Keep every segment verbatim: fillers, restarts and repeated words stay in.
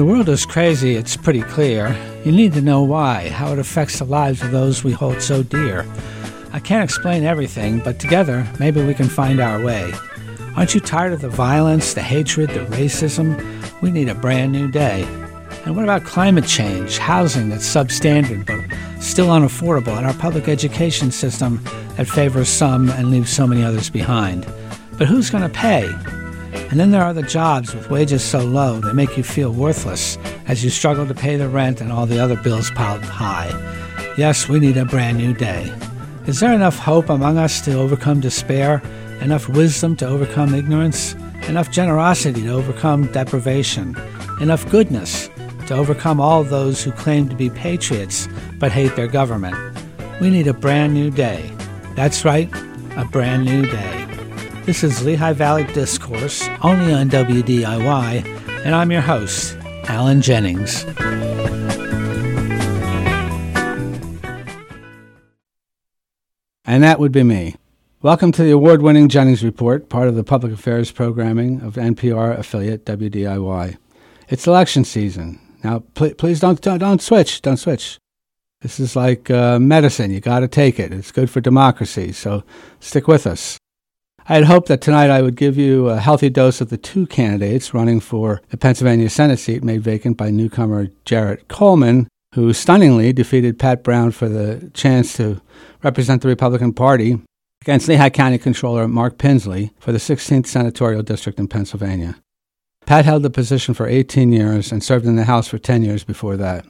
The world is crazy, it's pretty clear. You need to know why, how it affects the lives of those we hold so dear. I can't explain everything, but together, maybe we can find our way. Aren't you tired of the violence, the hatred, the racism? We need a brand new day. And what about climate change, housing that's substandard but still unaffordable, and our public education system that favors some and leaves so many others behind? But who's going to pay? And then there are the jobs with wages so low they make you feel worthless as you struggle to pay the rent and all the other bills piled high. Yes, we need a brand new day. Is there enough hope among us to overcome despair? Enough wisdom to overcome ignorance? Enough generosity to overcome deprivation? Enough goodness to overcome all those who claim to be patriots but hate their government? We need a brand new day. That's right, a brand new day. This is Lehigh Valley Discourse, only on W D I Y, and I'm your host, Alan Jennings. And that would be me. Welcome to the award-winning Jennings Report, part of the public affairs programming of N P R affiliate W D I Y. It's election season. Now, pl- please don't, don't don't switch, don't switch. This is like uh, medicine. You got to take it. It's good for democracy, so stick with us. I had hoped that tonight I would give you a healthy dose of the two candidates running for the Pennsylvania Senate seat made vacant by newcomer Jarrett Coleman, who stunningly defeated Pat Brown for the chance to represent the Republican Party against Lehigh County Controller Mark Pinsley for the sixteenth Senatorial District in Pennsylvania. Pat held the position for eighteen years and served in the House for ten years before that.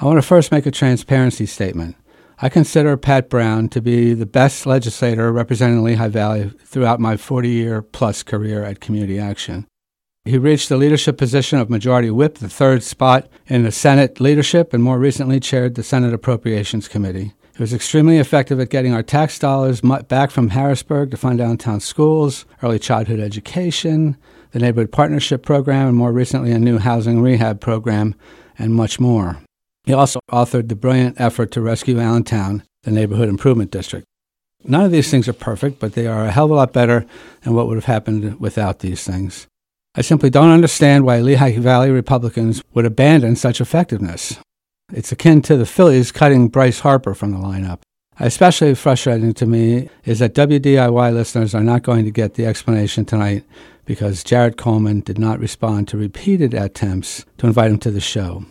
I want to first make a transparency statement. I consider Pat Brown to be the best legislator representing Lehigh Valley throughout my forty-year-plus career at Community Action. He reached the leadership position of Majority Whip, the third spot in the Senate leadership, and more recently chaired the Senate Appropriations Committee. He was extremely effective at getting our tax dollars back from Harrisburg to fund downtown schools, early childhood education, the Neighborhood Partnership Program, and more recently a new housing rehab program, and much more. He also authored the brilliant effort to rescue Allentown, the Neighborhood Improvement District. None of these things are perfect, but they are a hell of a lot better than what would have happened without these things. I simply don't understand why Lehigh Valley Republicans would abandon such effectiveness. It's akin to the Phillies cutting Bryce Harper from the lineup. Especially frustrating to me is that W D I Y listeners are not going to get the explanation tonight because Jarrett Coleman did not respond to repeated attempts to invite him to the show.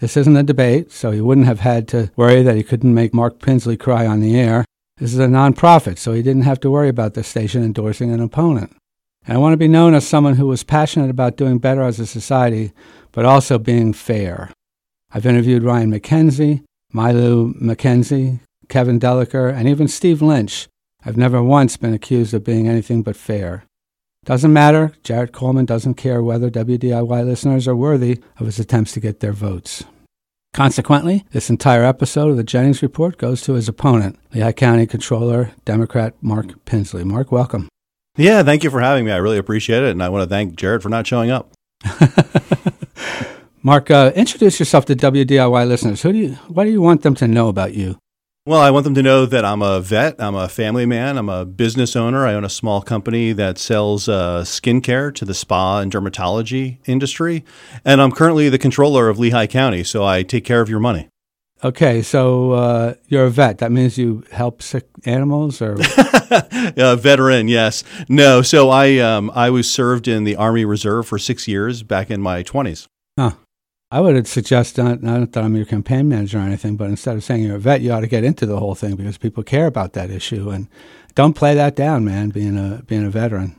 This isn't a debate, so he wouldn't have had to worry that he couldn't make Mark Pinsley cry on the air. This is a nonprofit, so he didn't have to worry about the station endorsing an opponent. And I want to be known as someone who was passionate about doing better as a society, but also being fair. I've interviewed Ryan McKenzie, Milo McKenzie, Kevin Deliker, and even Steve Lynch. I've never once been accused of being anything but fair. Doesn't matter, Jarrett Coleman doesn't care whether W D I Y listeners are worthy of his attempts to get their votes. Consequently, this entire episode of the Jennings Report goes to his opponent, Lehigh County Controller, Democrat Mark Pinsley. Mark, welcome. Yeah, thank you for having me. I really appreciate it, and I want to thank Jarrett for not showing up. Mark, uh, introduce yourself to W D I Y listeners. Who do you? What do you want them to know about you? Well, I want them to know that I'm a vet, I'm a family man, I'm a business owner. I own a small company that sells uh, skincare to the spa and dermatology industry, and I'm currently the controller of Lehigh County, so I take care of your money. Okay, so uh, you're a vet. That means you help sick animals, or a veteran? Yes. No. So I um, I was served in the Army Reserve for six years back in my twenties. Huh. I would suggest, not, not that I'm your campaign manager or anything, but instead of saying you're a vet, you ought to get into the whole thing because people care about that issue. And don't play that down, man, being a being a veteran.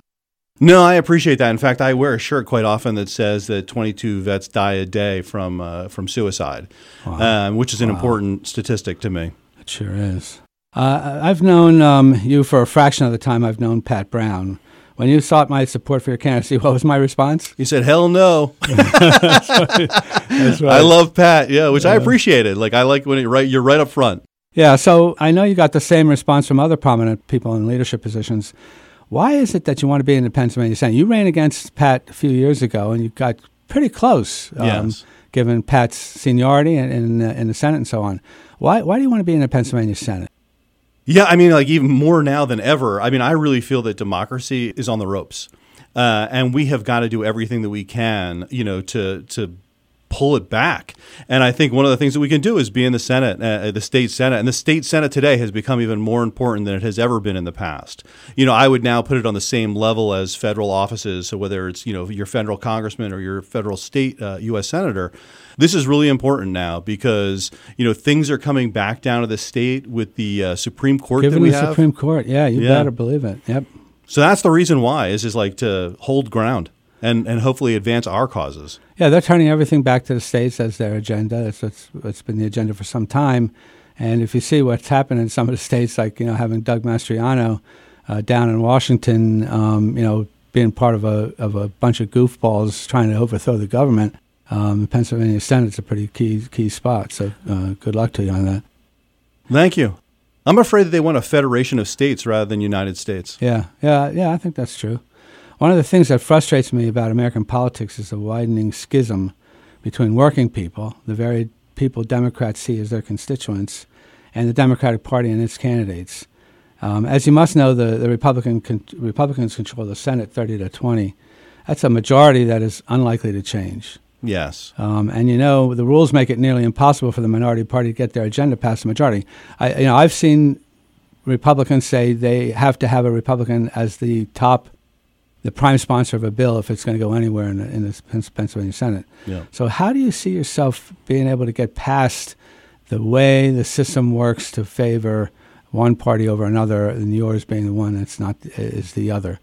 No, I appreciate that. In fact, I wear a shirt quite often that says that twenty-two vets die a day from uh, from suicide, wow. um, which is an wow. important statistic to me. It sure is. Uh, I've known um, you for a fraction of the time I've known Pat Brown. When you sought my support for your candidacy, what was my response? You said, hell no. That's right. That's right. I love Pat, yeah, which yeah. I appreciated. Like, I like when you're right, you're right up front. Yeah, so I know you got the same response from other prominent people in leadership positions. Why is it that you want to be in the Pennsylvania Senate? You ran against Pat a few years ago, and you got pretty close, um, yes. given Pat's seniority in, in, uh, in the Senate and so on. Why, why do you want to be in the Pennsylvania Senate? Yeah, I mean, like even more now than ever. I mean, I really feel that democracy is on the ropes. Uh, and we have got to do everything that we can, you know, to to pull it back. And I think one of the things that we can do is be in the Senate, uh, the state Senate. And the state Senate today has become even more important than it has ever been in the past. You know, I would now put it on the same level as federal offices. So whether it's, you know, your federal congressman or your federal state uh, U S senator, this is really important now because, you know, things are coming back down to the state with the uh, Supreme Court Given that we the have. Supreme Court. Yeah, you yeah. better believe it. Yep. So that's the reason why is is like to hold ground and, and hopefully advance our causes. Yeah, they're turning everything back to the states as their agenda. That's what's, what's been the agenda for some time. And if you see what's happened in some of the states, like, you know, having Doug Mastriano uh, down in Washington, um, you know, being part of a of a bunch of goofballs trying to overthrow the government, um, the Pennsylvania Senate's a pretty key key spot. So uh, good luck to you on that. Thank you. I'm afraid that they want a federation of states rather than United States. Yeah, yeah, yeah, I think that's true. One of the things that frustrates me about American politics is the widening schism between working people, the very people Democrats see as their constituents, and the Democratic Party and its candidates. Um, as you must know, the, the Republican con- Republicans control the Senate thirty to twenty. That's a majority that is unlikely to change. Yes. Um, and, you know, the rules make it nearly impossible for the minority party to get their agenda past the majority. I, you know, I've seen Republicans say they have to have a Republican as the top, the prime sponsor of a bill if it's going to go anywhere in the, in the Pennsylvania Senate. Yeah. So how do you see yourself being able to get past the way the system works to favor one party over another, and yours being the one that's not is the other?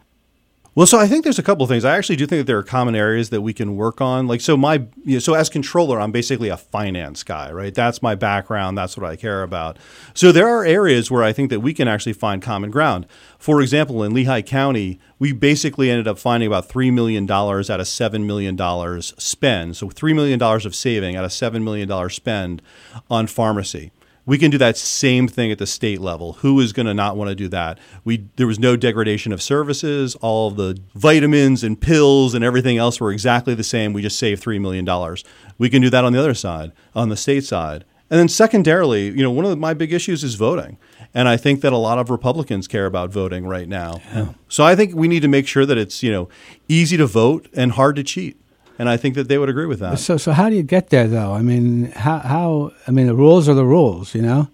Well, so I think there's a couple of things. I actually do think that there are common areas that we can work on. Like, so my, you know, so as controller, I'm basically a finance guy, right? That's my background. That's what I care about. So there are areas where I think that we can actually find common ground. For example, in Lehigh County, we basically ended up finding about three million dollars out of seven million dollars spend. So three million dollars of saving out of seven million dollars spend on pharmacy. We can do that same thing at the state level. Who is going to not want to do that? We there was no degradation of services. All of the vitamins and pills and everything else were exactly the same. We just saved three million dollars. We can do that on the other side, on the state side. And then secondarily, you know, one of the, my big issues is voting. And I think that a lot of Republicans care about voting right now. Yeah. So I think we need to make sure that it's, you know, easy to vote and hard to cheat. And I think that they would agree with that. So, so how do you get there, though? I mean, how? how I mean, the rules are the rules, you know.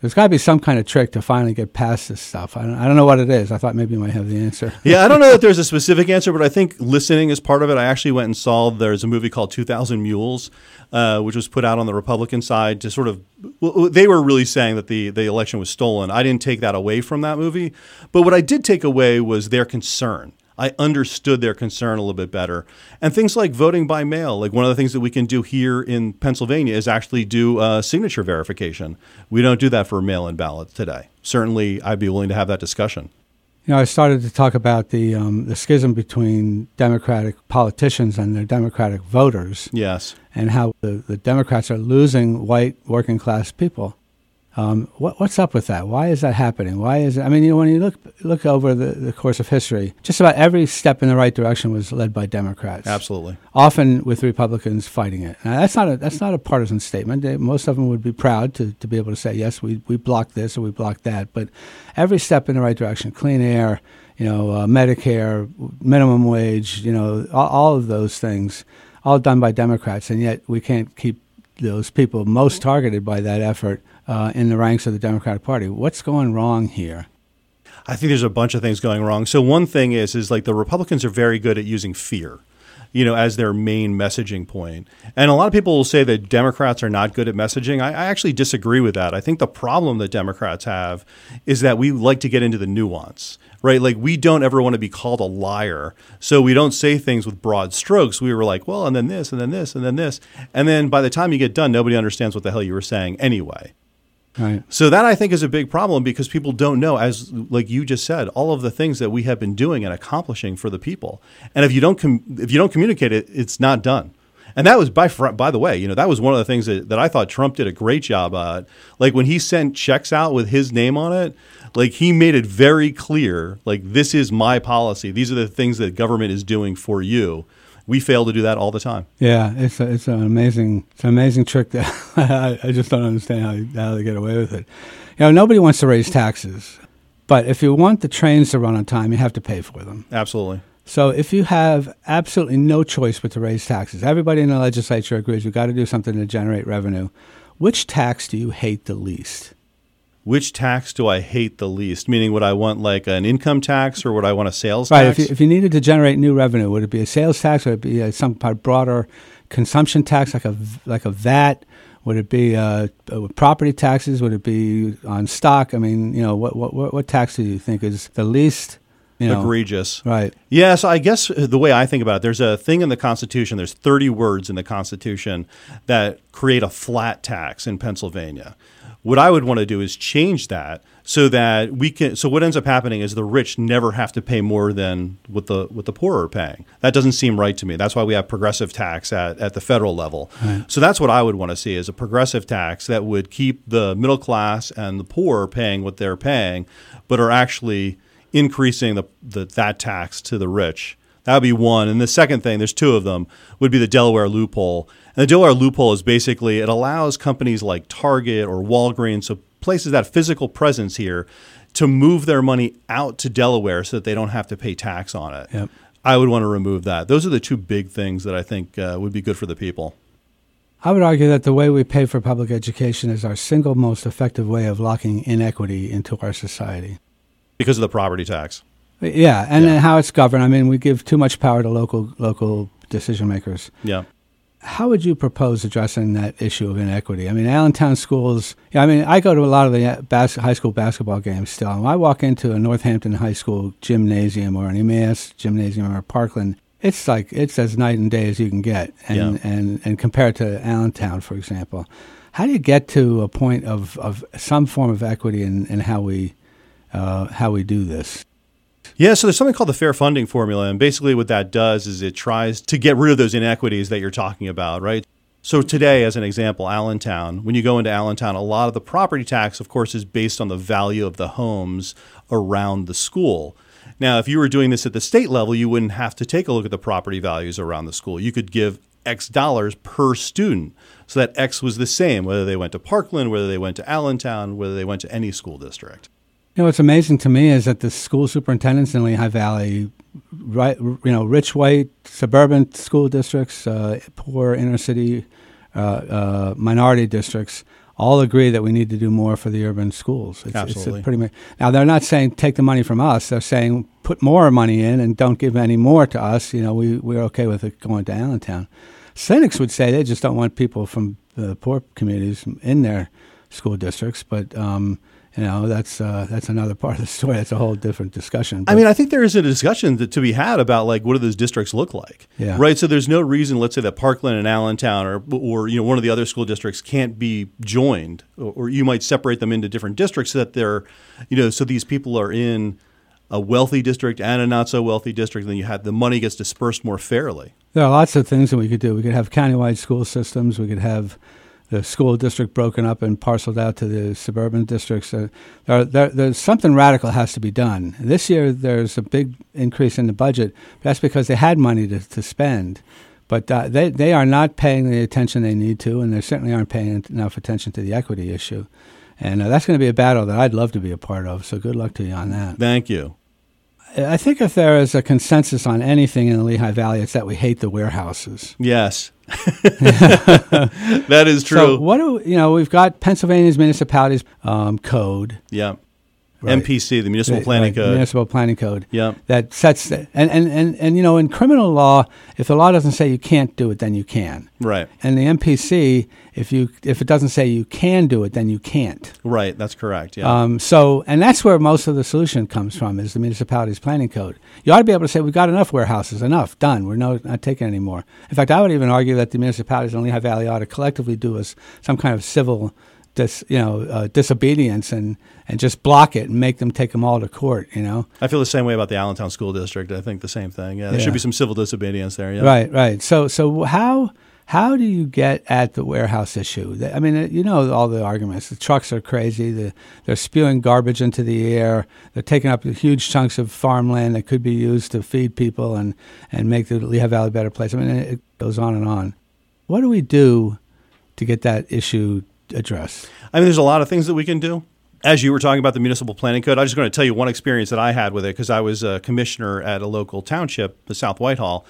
There's got to be some kind of trick to finally get past this stuff. I don't, I don't know what it is. I thought maybe you might have the answer. Yeah, I don't know that there's a specific answer, but I think listening is part of it. I actually went and saw there's a movie called two thousand Mules, uh, which was put out on the Republican side to sort of well, – they were really saying that the, the election was stolen. I didn't take that away from that movie. But what I did take away was their concern. I understood their concern a little bit better. And things like voting by mail, like one of the things that we can do here in Pennsylvania is actually do uh, signature verification. We don't do that for mail-in ballots today. Certainly, I'd be willing to have that discussion. You know, I started to talk about the um, the schism between Democratic politicians and their Democratic voters. Yes. And how the, the Democrats are losing white working-class people. Um, what, what's up with that? Why is that happening? Why is it? I mean, you know, when you look look over the, the course of history, just about every step in the right direction was led by Democrats. Absolutely. Often with Republicans fighting it. Now, that's not a that's not a partisan statement. They, most of them would be proud to, to be able to say, yes, we, we blocked this or we blocked that. But every step in the right direction, clean air, you know, uh, Medicare, minimum wage, you know, all, all of those things, all done by Democrats. And yet we can't keep those people most targeted by that effort Uh, in the ranks of the Democratic Party. What's going wrong here? I think there's a bunch of things going wrong. So one thing is, is like the Republicans are very good at using fear, you know, as their main messaging point. And a lot of people will say that Democrats are not good at messaging. I, I actually disagree with that. I think the problem that Democrats have is that we like to get into the nuance, right? Like we don't ever want to be called a liar. So we don't say things with broad strokes. We were like, well, and then this, and then this, and then this. And then by the time you get done, nobody understands what the hell you were saying anyway. Right. So that, I think, is a big problem because people don't know, as like you just said, all of the things that we have been doing and accomplishing for the people. And if you don't com- if you don't communicate it, it's not done. And that was, by fr- by the way, you know, that was one of the things that, that I thought Trump did a great job at. Like when he sent checks out with his name on it, like he made it very clear, like this is my policy. These are the things that government is doing for you. We fail to do that all the time. Yeah, it's a, it's an amazing it's an amazing trick that I, I just don't understand how they, how they get away with it. You know, nobody wants to raise taxes, but if you want the trains to run on time, you have to pay for them. Absolutely. So if you have absolutely no choice but to raise taxes, everybody in the legislature agrees you've got to do something to generate revenue. Which tax do you hate the least? Which tax do I hate the least? Meaning, would I want like an income tax or would I want a sales right, tax? Right. If, if you needed to generate new revenue, would it be a sales tax? Would it be a, some broader consumption tax like a, like a V A T? Would it be uh, property taxes? Would it be on stock? I mean, you know, what what what tax do you think is the least... You know, egregious. Right. Yes, I guess the way I think about it, there's a thing in the Constitution, there's thirty words in the Constitution that create a flat tax in Pennsylvania. What I would want to do is change that so that we can, so what ends up happening is the rich never have to pay more than what the what the poor are paying. That doesn't seem right to me. That's why we have progressive tax at, at the federal level. Right. So that's what I would want to see is a progressive tax that would keep the middle class and the poor paying what they're paying, but are actually increasing the, the that tax to the rich. That would be one. And the second thing, there's two of them, would be the Delaware loophole. And the Delaware loophole is basically it allows companies like Target or Walgreens, so places that have physical presence here, to move their money out to Delaware so that they don't have to pay tax on it. Yep. I would want to remove that. Those are the two big things that I think uh, would be good for the people. I would argue that the way we pay for public education is our single most effective way of locking inequity into our society. Because of the property tax. Yeah, and yeah. how it's governed. I mean, we give too much power to local local decision makers. Yeah. How would you propose addressing that issue of inequity? I mean, Allentown schools, yeah, I mean, I go to a lot of the bas- high school basketball games still. And when I walk into a Northampton High School gymnasium or an Emmaus gymnasium or a Parkland, it's like, it's as night and day as you can get. And, yeah. and, and compared to Allentown, for example. How do you get to a point of, of some form of equity in, in how we... Uh, how we do this. Yeah, so there's something called the fair funding formula, and basically what that does is it tries to get rid of those inequities that you're talking about, right? So today, as an example, Allentown, when you go into Allentown, a lot of the property tax, of course, is based on the value of the homes around the school. Now, if you were doing this at the state level, you wouldn't have to take a look at the property values around the school. You could give X dollars per student, so that X was the same, whether they went to Parkland, whether they went to Allentown, whether they went to any school district. You know, what's amazing to me is that the school superintendents in Lehigh Valley, right, you know, rich white suburban school districts, uh, poor inner city uh, uh, minority districts, all agree that we need to do more for the urban schools. It's, Absolutely. It's pretty, now, they're not saying take the money from us. They're saying put more money in and don't give any more to us. You know, we, we're okay with it going to Allentown. Cynics would say they just don't want people from the poor communities in their school districts, but... Um, You know, that's uh, that's another part of the story. That's a whole different discussion. But. I mean, I think there is a discussion to, to be had about, like, what do those districts look like, yeah. right? So there's no reason, let's say, that Parkland and Allentown or, or you know, one of the other school districts can't be joined, or, or you might separate them into different districts so that they're, you know, so these people are in a wealthy district and a not-so-wealthy district, and then you have the money gets dispersed more fairly. There are lots of things that we could do. We could have countywide school systems. We could have... the school district broken up and parceled out to the suburban districts. Uh, there, there, there's something radical has to be done. This year, there's a big increase in the budget. That's because they had money to, to spend. But uh, they, they are not paying the attention they need to, and they certainly aren't paying enough attention to the equity issue. And uh, that's going to be a battle that I'd love to be a part of, so good luck to you on that. Thank you. I think if there is a consensus on anything in the Lehigh Valley, it's that we hate the warehouses. Yes. That is true. So what do, you know, we've got Pennsylvania's municipalities um, code. Yeah. Right. M P C, the Municipal right, Planning right, Code. Municipal Planning Code. Yeah. That sets the, and, and, and, and, you know, in criminal law, if the law doesn't say you can't do it, then you can. Right. And the M P C, if you if it doesn't say you can do it, then you can't. Right. That's correct. Yeah. Um, so, and that's where most of the solution comes from is the municipality's planning code. You ought to be able to say, we've got enough warehouses, enough, done. We're no, not taking any more. In fact, I would even argue that the municipalities in Lehigh Valley ought to collectively do as some kind of civil Dis, you know, uh, disobedience and, and just block it and make them take them all to court, you know? I feel the same way about the Allentown School District. I think the same thing. Yeah, there yeah. should be some civil disobedience there. Yeah. Right, right. So so how how do you get at the warehouse issue? I mean, you know all the arguments. The trucks are crazy. The, they're spewing garbage into the air. They're taking up huge chunks of farmland that could be used to feed people and, and make the Lehigh Valley a better place. I mean, it goes on and on. What do we do to get that issue address? I mean, there's a lot of things that we can do. as you were talking about the municipal planning code, I'm just going to tell you one experience that I had with it, because I was a commissioner at a local township, the South Whitehall.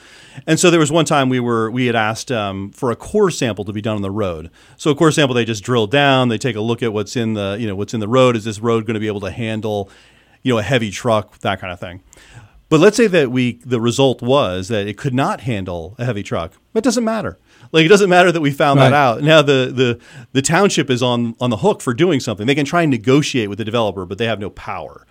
And so there was one time we were we had asked um, for a core sample to be done on the road. So a core sample, they just drill down, they take a look at what's in the, you know, what's in the road. Is this road going to be able to handle, you know, a heavy truck, that kind of thing. But let's say that we the result was that it could not handle a heavy truck. It doesn't matter. Like, it doesn't matter that we found right. that out. Now the, the the township is on on the hook for doing something. They can try and negotiate with the developer, but they have no power.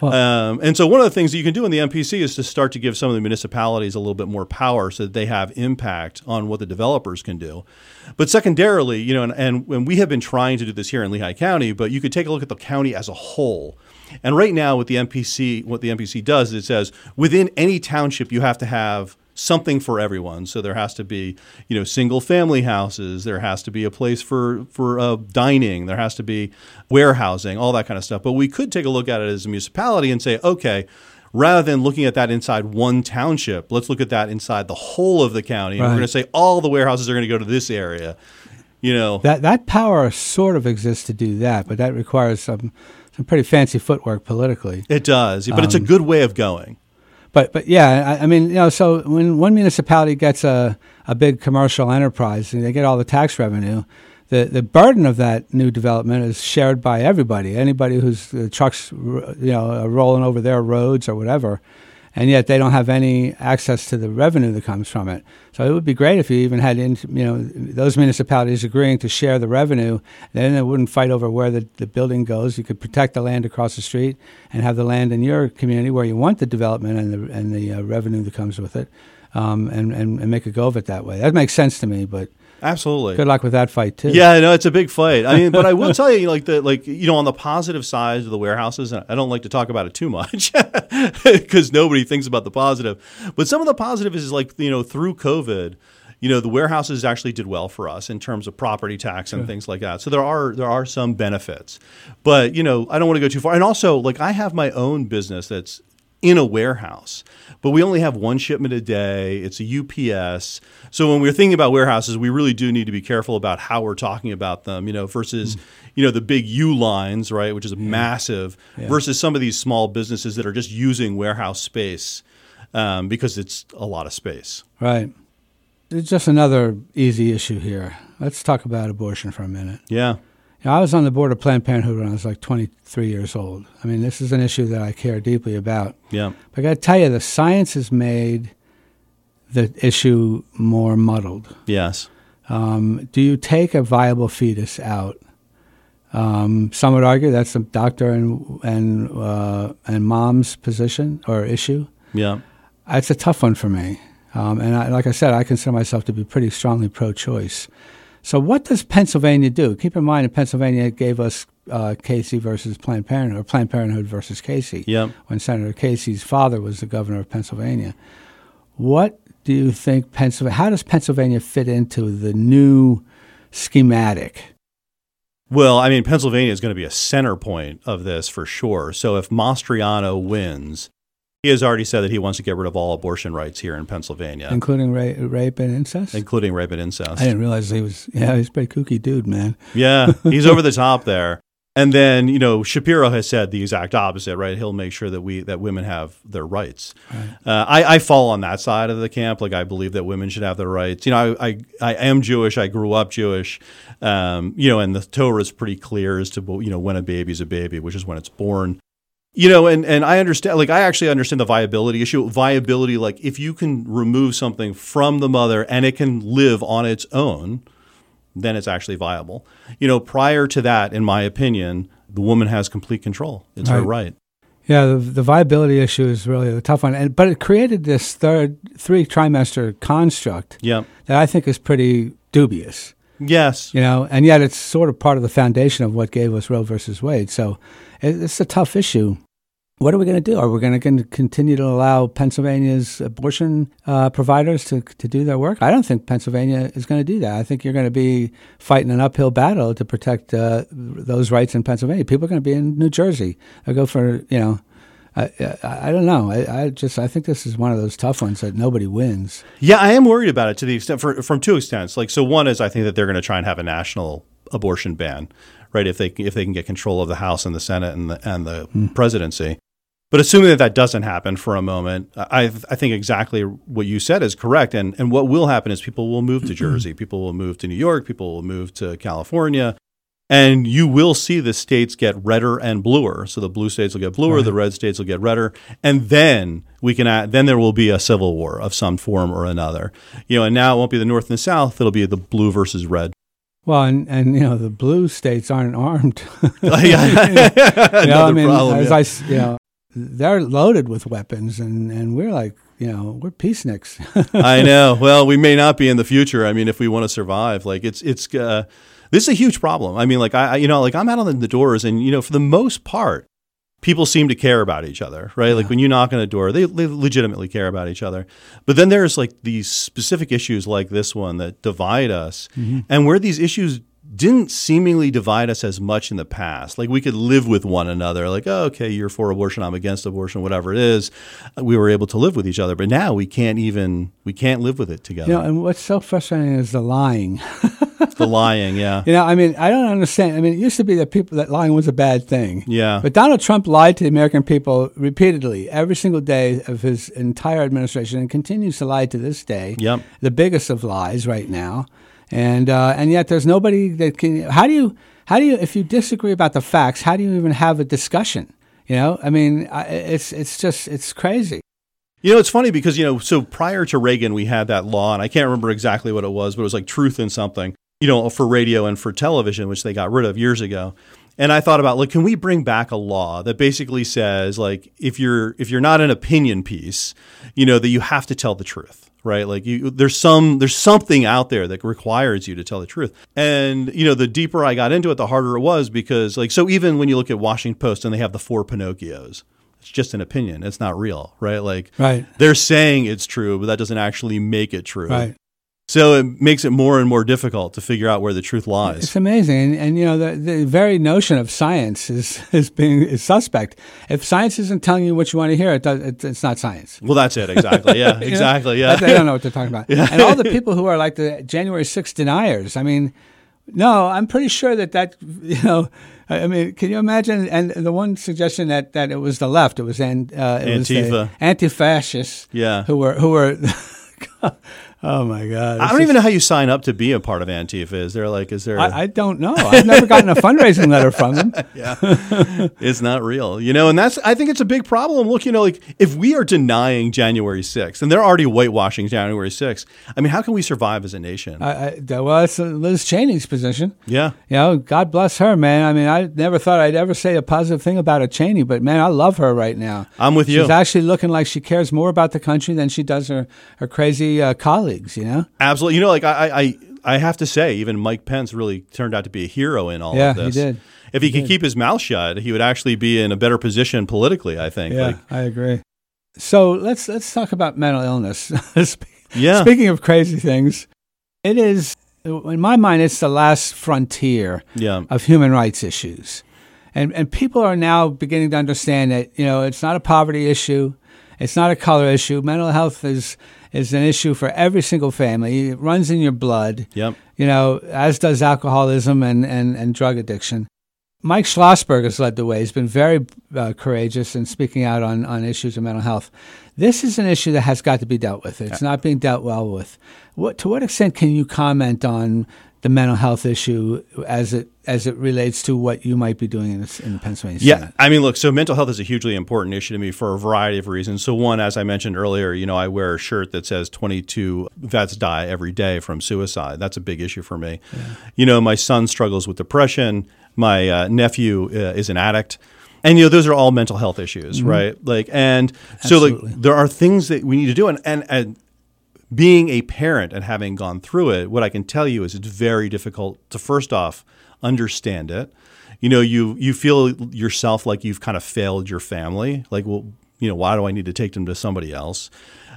Huh. Um, and so one of the things that you can do in the M P C is to start to give some of the municipalities a little bit more power so that they have impact on what the developers can do. But secondarily, you know, and, and, and we have been trying to do this here in Lehigh County, but you could take a look at the county as a whole. And right now with the M P C, what the M P C does is it says within any township you have to have something for everyone. So there has to be, you know, single family houses. There has to be a place for for uh, dining. There has to be warehousing, all that kind of stuff. But we could take a look at it as a municipality and say, okay, rather than looking at that inside one township, let's look at that inside the whole of the county. And right. we're going to say all the warehouses are going to go to this area. You know, that that power sort of exists to do that, but that requires some some pretty fancy footwork politically. It does, but um, it's a good way of going. But but yeah, I, I mean, you know, so when one municipality gets a, a big commercial enterprise and they get all the tax revenue, the, the burden of that new development is shared by everybody. Anybody whose uh, trucks, you know, are rolling over their roads or whatever, and yet they don't have any access to the revenue that comes from it. So it would be great if you even had, in, you know, those municipalities agreeing to share the revenue. Then they wouldn't fight over where the, the building goes. You could protect the land across the street and have the land in your community where you want the development and the and the uh, revenue that comes with it, um, and, and, and make a go of it that way. That makes sense to me, but... Absolutely. Good luck with that fight too. Yeah, no, it's a big fight. I mean, but I will tell you, like the like you know, on the positive side of the warehouses, and I don't like to talk about it too much because nobody thinks about the positive. But some of the positive is like you know, through COVID, you know, the warehouses actually did well for us in terms of property tax and yeah. things like that. So there are there are some benefits, but you know, I don't want to go too far. And also, like I have my own business that's in a warehouse, but we only have one shipment a day. It's a U P S. So when we're thinking about warehouses, we really do need to be careful about how we're talking about them, you know, versus, mm. you know, the big U lines, right, which is yeah. massive, yeah. versus some of these small businesses that are just using warehouse space um, because it's a lot of space. Right. It's just another easy issue here. Let's talk about abortion for a minute. Yeah. I was on the board of Planned Parenthood when I was like twenty-three years old. I mean, this is an issue that I care deeply about. Yeah. But I got to tell you, the science has made the issue more muddled. Yes. Um, do you take a viable fetus out? Um, some would argue that's the doctor and and uh, and mom's position or issue. Yeah. It's a tough one for me. Um, and I, like I said, I consider myself to be pretty strongly pro-choice. So what does Pennsylvania do? Keep in mind that Pennsylvania gave us uh, Casey versus Planned Parenthood, or Planned Parenthood versus Casey, yep. when Senator Casey's father was the governor of Pennsylvania. What do you think Pennsylvania – how does Pennsylvania fit into the new schematic? Well, I mean, Pennsylvania is going to be a center point of this for sure. So if Mastriano wins – he has already said that he wants to get rid of all abortion rights here in Pennsylvania. Including ra- rape and incest? Including rape and incest. I didn't realize he was, yeah, he's a pretty kooky dude, man. Yeah, he's over the top there. And then, you know, Shapiro has said the exact opposite, right? He'll make sure that we that women have their rights. Right. Uh, I, I fall on that side of the camp. Like, I believe that women should have their rights. You know, I I, I am Jewish. I grew up Jewish. Um, you know, and the Torah is pretty clear as to, you know, when a baby's a baby, which is when it's born. You know, and, and I understand, like, I actually understand the viability issue. Viability, like, if you can remove something from the mother and it can live on its own, then it's actually viable. You know, prior to that, in my opinion, the woman has complete control. It's right. her right. Yeah, the, the viability issue is really a tough one. And, but it created this third, three-trimester construct yeah. that I think is pretty dubious. Yes. You know, and yet it's sort of part of the foundation of what gave us Roe versus Wade. So it's a tough issue. What are we going to do? Are we going to continue to allow Pennsylvania's abortion uh, providers to, to do their work? I don't think Pennsylvania is going to do that. I think you're going to be fighting an uphill battle to protect uh, those rights in Pennsylvania. People are going to be in New Jersey. They'll go for, you know, I, I, I don't know. I, I just I think this is one of those tough ones that nobody wins. Yeah, I am worried about it to the extent for, from two extents. Like, so one is I think that they're going to try and have a national abortion ban. right? If they if they can get control of the House and the Senate and the, and the mm. presidency. But assuming that that doesn't happen for a moment, I I think exactly what you said is correct. And and what will happen is people will move to Jersey, people will move to New York, people will move to California, and you will see the states get redder and bluer. So the blue states will get bluer, right. The red states will get redder, and then we can add, then there will be a civil war of some form or another. You know, and now it won't be the North and the South; it'll be the blue versus red. Well, and, and you know the blue states aren't armed. Yeah, you know, I mean, problem, as yeah. I you know. They're loaded with weapons, and, and we're like, you know, we're peaceniks. I know. Well, we may not be in the future. I mean, if we want to survive, like it's it's uh, this is a huge problem. I mean, like I you know, like I'm out on the doors, and you know, for the most part, people seem to care about each other, right? Yeah. Like when you knock on a door, they, they legitimately care about each other. But then there's like these specific issues like this one that divide us, mm-hmm. and where these issues didn't seemingly divide us as much in the past. Like we could live with one another, like, oh, okay, you're for abortion, I'm against abortion, whatever it is. We were able to live with each other, but now we can't even, we can't live with it together. You know, and what's so frustrating is the lying. The lying, yeah. You know, I mean, I don't understand. I mean, it used to be that people, that lying was a bad thing. Yeah. But Donald Trump lied to the American people repeatedly, every single day of his entire administration, and continues to lie to this day. Yep. The biggest of lies right now. And uh, and yet there's nobody that can. How do you how do you if you disagree about the facts? How do you even have a discussion? You know, I mean, it's it's just it's crazy. You know, it's funny because you know, so prior to Reagan, we had that law, and I can't remember exactly what it was, but it was like truth in something. You know, for radio and for television, which they got rid of years ago. And I thought about, like, can we bring back a law that basically says, like, if you're if you're not an opinion piece, you know, that you have to tell the truth, right? Like, you, there's some there's something out there that requires you to tell the truth. And you know, the deeper I got into it, the harder it was because, like, so even when you look at Washington Post and they have the four Pinocchios, it's just an opinion, it's not real, right? Like, right. They're saying it's true, but that doesn't actually make it true. Right. So it makes it more and more difficult to figure out where the truth lies. It's amazing. And, and you know, the, the very notion of science is, is being is suspect. If science isn't telling you what you want to hear, it does, it, it's not science. Well, that's it. Exactly. Yeah, exactly. Yeah. They don't know what they're talking about. Yeah. And all the people who are like the January sixth deniers, I mean, no, I'm pretty sure that that, you know, I mean, can you imagine? And the one suggestion that, that it was the left, it was, an, uh, it Antifa. was anti-fascists yeah. who were who were... Oh my God! I don't just, even know how you sign up to be a part of Antifa. Is there like, is there? A... I, I don't know. I've never gotten a fundraising letter from them. Yeah, it's not real, you know. And that's, I think it's a big problem. Look, you know, like if we are denying January sixth, and they're already whitewashing January sixth. I mean, how can we survive as a nation? I, I, well, that's Liz Cheney's position. Yeah, you know, God bless her, man. I mean, I never thought I'd ever say a positive thing about a Cheney, but man, I love her right now. I'm with you. She's actually looking like she cares more about the country than she does her her crazy uh, colleagues. You know? Absolutely. You know, like I, I, I have to say, even Mike Pence really turned out to be a hero in all yeah, of this. Yeah, he did. If he, he could did. keep his mouth shut, he would actually be in a better position politically, I think. Yeah, like, I agree. So let's let's talk about mental illness. Yeah. Speaking of crazy things, it is, in my mind, it's the last frontier yeah. of human rights issues. And and people are now beginning to understand that, you know, it's not a poverty issue. It's not a color issue. Mental health is is an issue for every single family. It runs in your blood, yep. you know, as does alcoholism and, and, and drug addiction. Mike Schlossberg has led the way. He's been very uh, courageous in speaking out on, on issues of mental health. This is an issue that has got to be dealt with. It's yeah. not being dealt well with. What, to what extent can you comment on the mental health issue as it as it relates to what you might be doing in, this, in the Pennsylvania Senate? Yeah, I mean, look, so mental health is a hugely important issue to me for a variety of reasons. So one, as I mentioned earlier, you know, I wear a shirt that says twenty-two vets die every day from suicide. That's a big issue for me. Yeah. You know, my son struggles with depression. My uh, nephew uh, is an addict. And, you know, those are all mental health issues, mm-hmm. right? Like, and Absolutely. so like there are things that we need to do. And, and, and being a parent and having gone through it, what I can tell you is it's very difficult to, first off, understand it. You know, you you feel yourself like you've kind of failed your family. Like, well, you know, why do I need to take them to somebody else?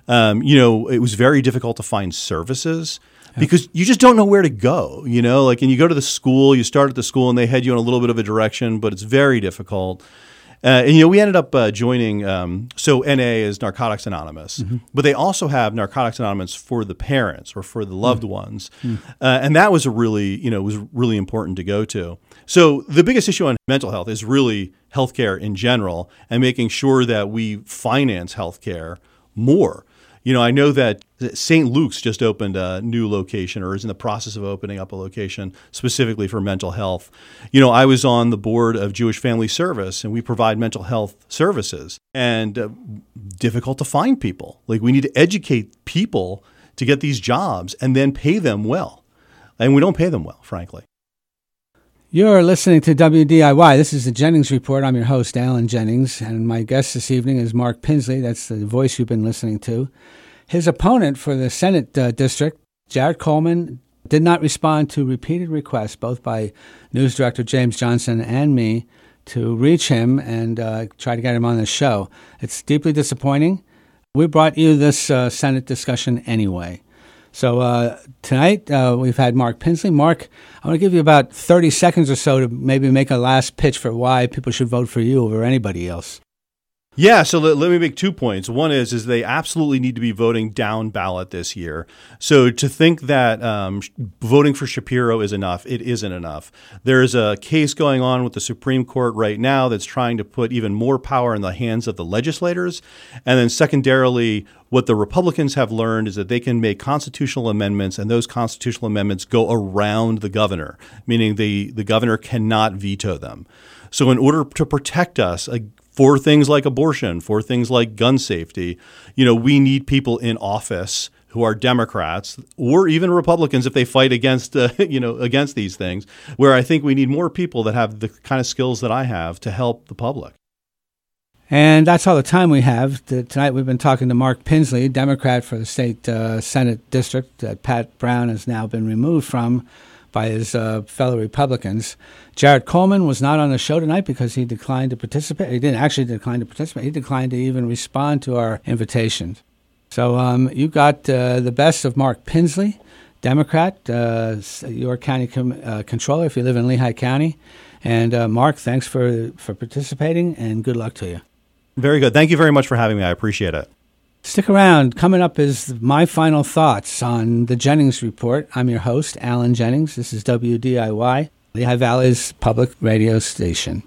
Um, you know, it was very difficult to find services yeah. because you just don't know where to go, you know? Like, and you go to the school, you start at the school, and they head you in a little bit of a direction, but it's very difficult. Uh, and, you know, we ended up uh, joining, um, so N A is Narcotics Anonymous, mm-hmm. but they also have Narcotics Anonymous for the parents or for the loved mm-hmm. ones. Mm-hmm. Uh, and that was a really, you know, was really important to go to. So the biggest issue on mental health is really healthcare in general and making sure that we finance healthcare more. You know, I know that Saint Luke's just opened a new location or is in the process of opening up a location specifically for mental health. You know, I was on the board of Jewish Family Service, and we provide mental health services, and uh, difficult to find people. Like, we need to educate people to get these jobs and then pay them well. And we don't pay them well, frankly. You're listening to W D I Y. This is the Jennings Report. I'm your host, Alan Jennings, and my guest this evening is Mark Pinsley. That's the voice you've been listening to. His opponent for the Senate uh, district, Jarrett Coleman, did not respond to repeated requests, both by news director James Johnson and me, to reach him and uh, try to get him on the show. It's deeply disappointing. We brought you this uh, Senate discussion anyway. So uh, tonight uh, we've had Mark Pinsley. Mark, I want to give you about thirty seconds or so to maybe make a last pitch for why people should vote for you over anybody else. Yeah, so let, let me make two points. One is is they absolutely need to be voting down ballot this year. So to think that um, voting for Shapiro is enough, it isn't enough. There is a case going on with the Supreme Court right now that's trying to put even more power in the hands of the legislators. And then secondarily, what the Republicans have learned is that they can make constitutional amendments, and those constitutional amendments go around the governor, meaning the, the governor cannot veto them. So in order to protect us a, for things like abortion, for things like gun safety, you know, we need people in office who are Democrats or even Republicans if they fight against, uh, you know, against these things, where I think we need more people that have the kind of skills that I have to help the public. And that's all the time we have. Tonight we've been talking to Mark Pinsley, Democrat for the state uh, Senate district that Pat Brown has now been removed from by his uh, fellow Republicans. Jarrett Coleman was not on the show tonight because he declined to participate. He didn't actually decline to participate. He declined to even respond to our invitation. So um, you got uh, the best of Mark Pinsley, Democrat, uh, your county com- uh, controller if you live in Lehigh County. And uh, Mark, thanks for, for participating, and good luck to you. Very good. Thank you very much for having me. I appreciate it. Stick around. Coming up is my final thoughts on the Jennings Report. I'm your host, Alan Jennings. This is W D I Y, Lehigh Valley's public radio station.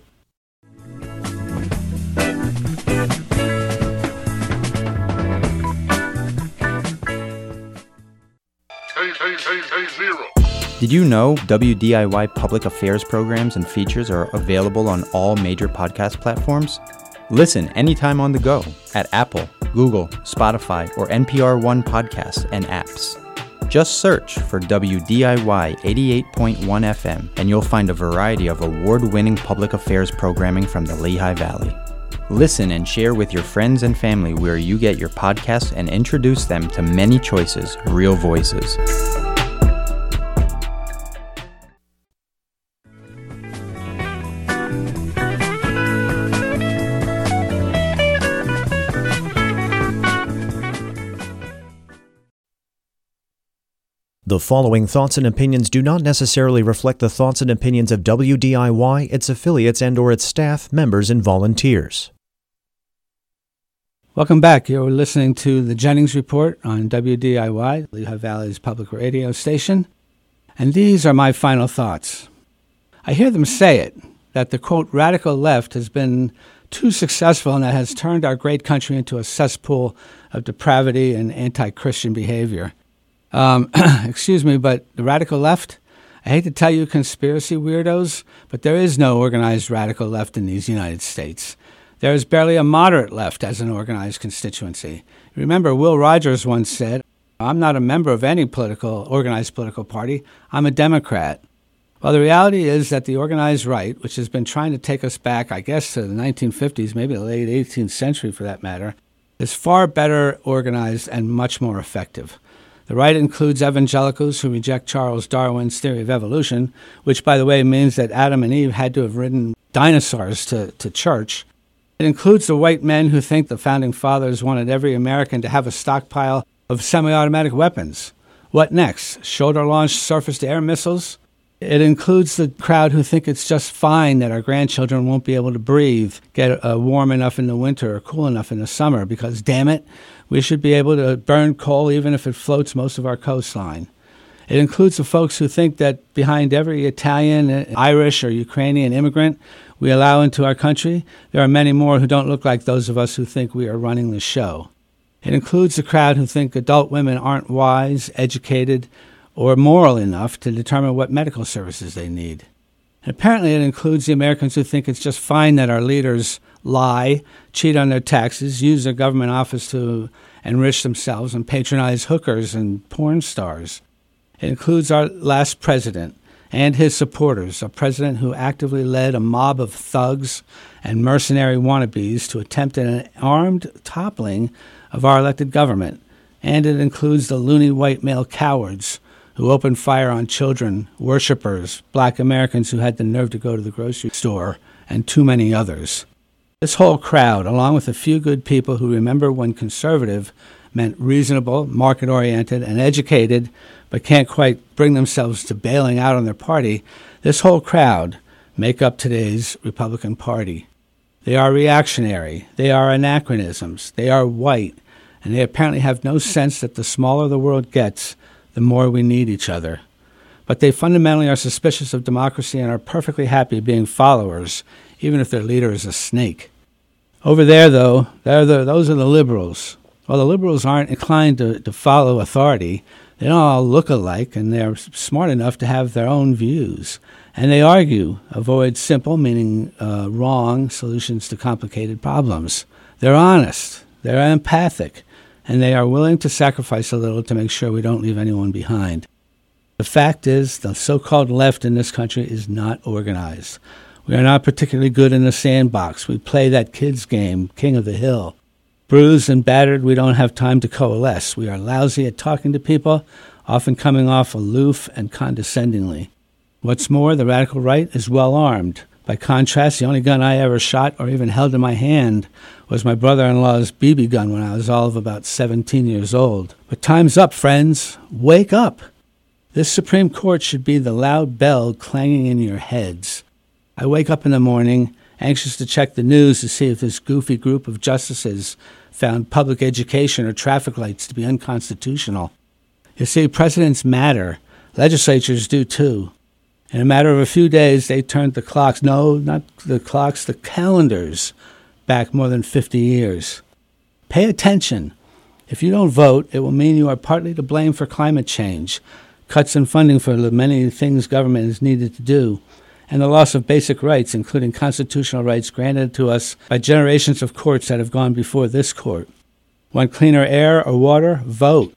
Did you know W D I Y public affairs programs and features are available on all major podcast platforms? Listen anytime on the go at Apple, Google, Spotify, or N P R One podcasts and apps. Just search for W D I Y eighty-eight point one F M and you'll find a variety of award-winning public affairs programming from the Lehigh Valley. Listen and share with your friends and family where you get your podcasts and introduce them to many choices, real voices. The following thoughts and opinions do not necessarily reflect the thoughts and opinions of W D I Y, its affiliates, and or its staff, members, and volunteers. Welcome back. You're listening to the Jennings Report on W D I Y, Lehigh Valley's public radio station. And these are my final thoughts. I hear them say it, that the, quote, radical left has been too successful and that has turned our great country into a cesspool of depravity and anti-Christian behavior. Um, excuse me, but the radical left, I hate to tell you conspiracy weirdos, but there is no organized radical left in these United States. There is barely a moderate left as an organized constituency. Remember, Will Rogers once said, I'm not a member of any political organized political party. I'm a Democrat. Well, the reality is that the organized right, which has been trying to take us back, I guess, to the nineteen fifties, maybe the late eighteenth century for that matter, is far better organized and much more effective. The right includes evangelicals who reject Charles Darwin's theory of evolution, which, by the way, means that Adam and Eve had to have ridden dinosaurs to, to church. It includes the white men who think the Founding Fathers wanted every American to have a stockpile of semi-automatic weapons. What next? Shoulder-launched surface-to-air missiles? It includes the crowd who think it's just fine that our grandchildren won't be able to breathe, get uh, warm enough in the winter or cool enough in the summer, because, damn it, we should be able to burn coal even if it floats most of our coastline. It includes the folks who think that behind every Italian, Irish, or Ukrainian immigrant we allow into our country, there are many more who don't look like those of us who think we are running the show. It includes the crowd who think adult women aren't wise, educated, or moral enough to determine what medical services they need. And apparently it includes the Americans who think it's just fine that our leaders lie, cheat on their taxes, use their government office to enrich themselves, and patronize hookers and porn stars. It includes our last president and his supporters, a president who actively led a mob of thugs and mercenary wannabes to attempt an armed toppling of our elected government. And it includes the loony white male cowards who opened fire on children, worshipers, black Americans who had the nerve to go to the grocery store, and too many others. This whole crowd, along with a few good people who remember when conservative meant reasonable, market-oriented, and educated, but can't quite bring themselves to bailing out on their party, this whole crowd make up today's Republican Party. They are reactionary, they are anachronisms, they are white, and they apparently have no sense that the smaller the world gets, the more we need each other. But they fundamentally are suspicious of democracy and are perfectly happy being followers, even if their leader is a snake. Over there, though, they're the, those are the liberals. Well, the liberals aren't inclined to, to follow authority. They don't all look alike, and they're smart enough to have their own views. And they argue, avoid simple, meaning uh, wrong, solutions to complicated problems. They're honest. They're empathic. And they are willing to sacrifice a little to make sure we don't leave anyone behind. The fact is, the so-called left in this country is not organized. We are not particularly good in the sandbox. We play that kid's game, king of the hill. Bruised and battered, we don't have time to coalesce. We are lousy at talking to people, often coming off aloof and condescendingly. What's more, the radical right is well armed. By contrast, the only gun I ever shot or even held in my hand was my brother-in-law's B B gun when I was all of about seventeen years old. But time's up, friends. Wake up. This Supreme Court should be the loud bell clanging in your heads. I wake up in the morning, anxious to check the news to see if this goofy group of justices found public education or traffic lights to be unconstitutional. You see, presidents matter. Legislatures do, too. In a matter of a few days, they turned the clocks, no, not the clocks, the calendars, back more than fifty years. Pay attention. If you don't vote, it will mean you are partly to blame for climate change, cuts in funding for the many things government is needed to do, and the loss of basic rights, including constitutional rights granted to us by generations of courts that have gone before this court. Want cleaner air or water? Vote.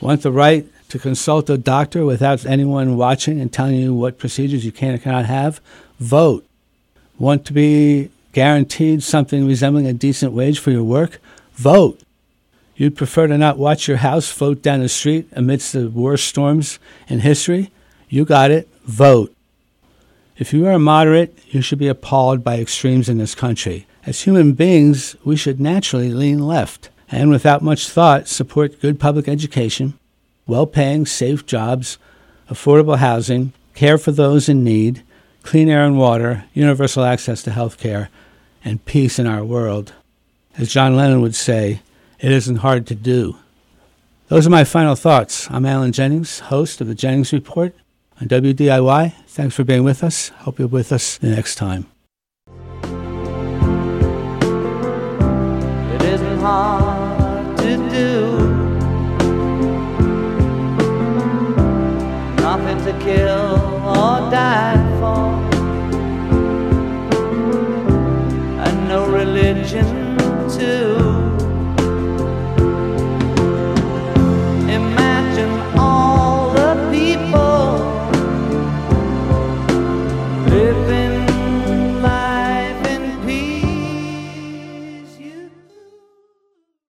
Want the right to consult a doctor without anyone watching and telling you what procedures you can and cannot have? Vote. Want to be guaranteed something resembling a decent wage for your work? Vote. You'd prefer to not watch your house float down the street amidst the worst storms in history? You got it. Vote. If you are a moderate, you should be appalled by extremes in this country. As human beings, we should naturally lean left and, without much thought, support good public education, well-paying, safe jobs, affordable housing, care for those in need, clean air and water, universal access to health care, and peace in our world. As John Lennon would say, it isn't hard to do. Those are my final thoughts. I'm Alan Jennings, host of the Jennings Report on W D I Y. Thanks for being with us. Hope you're with us the next time. It isn't hard.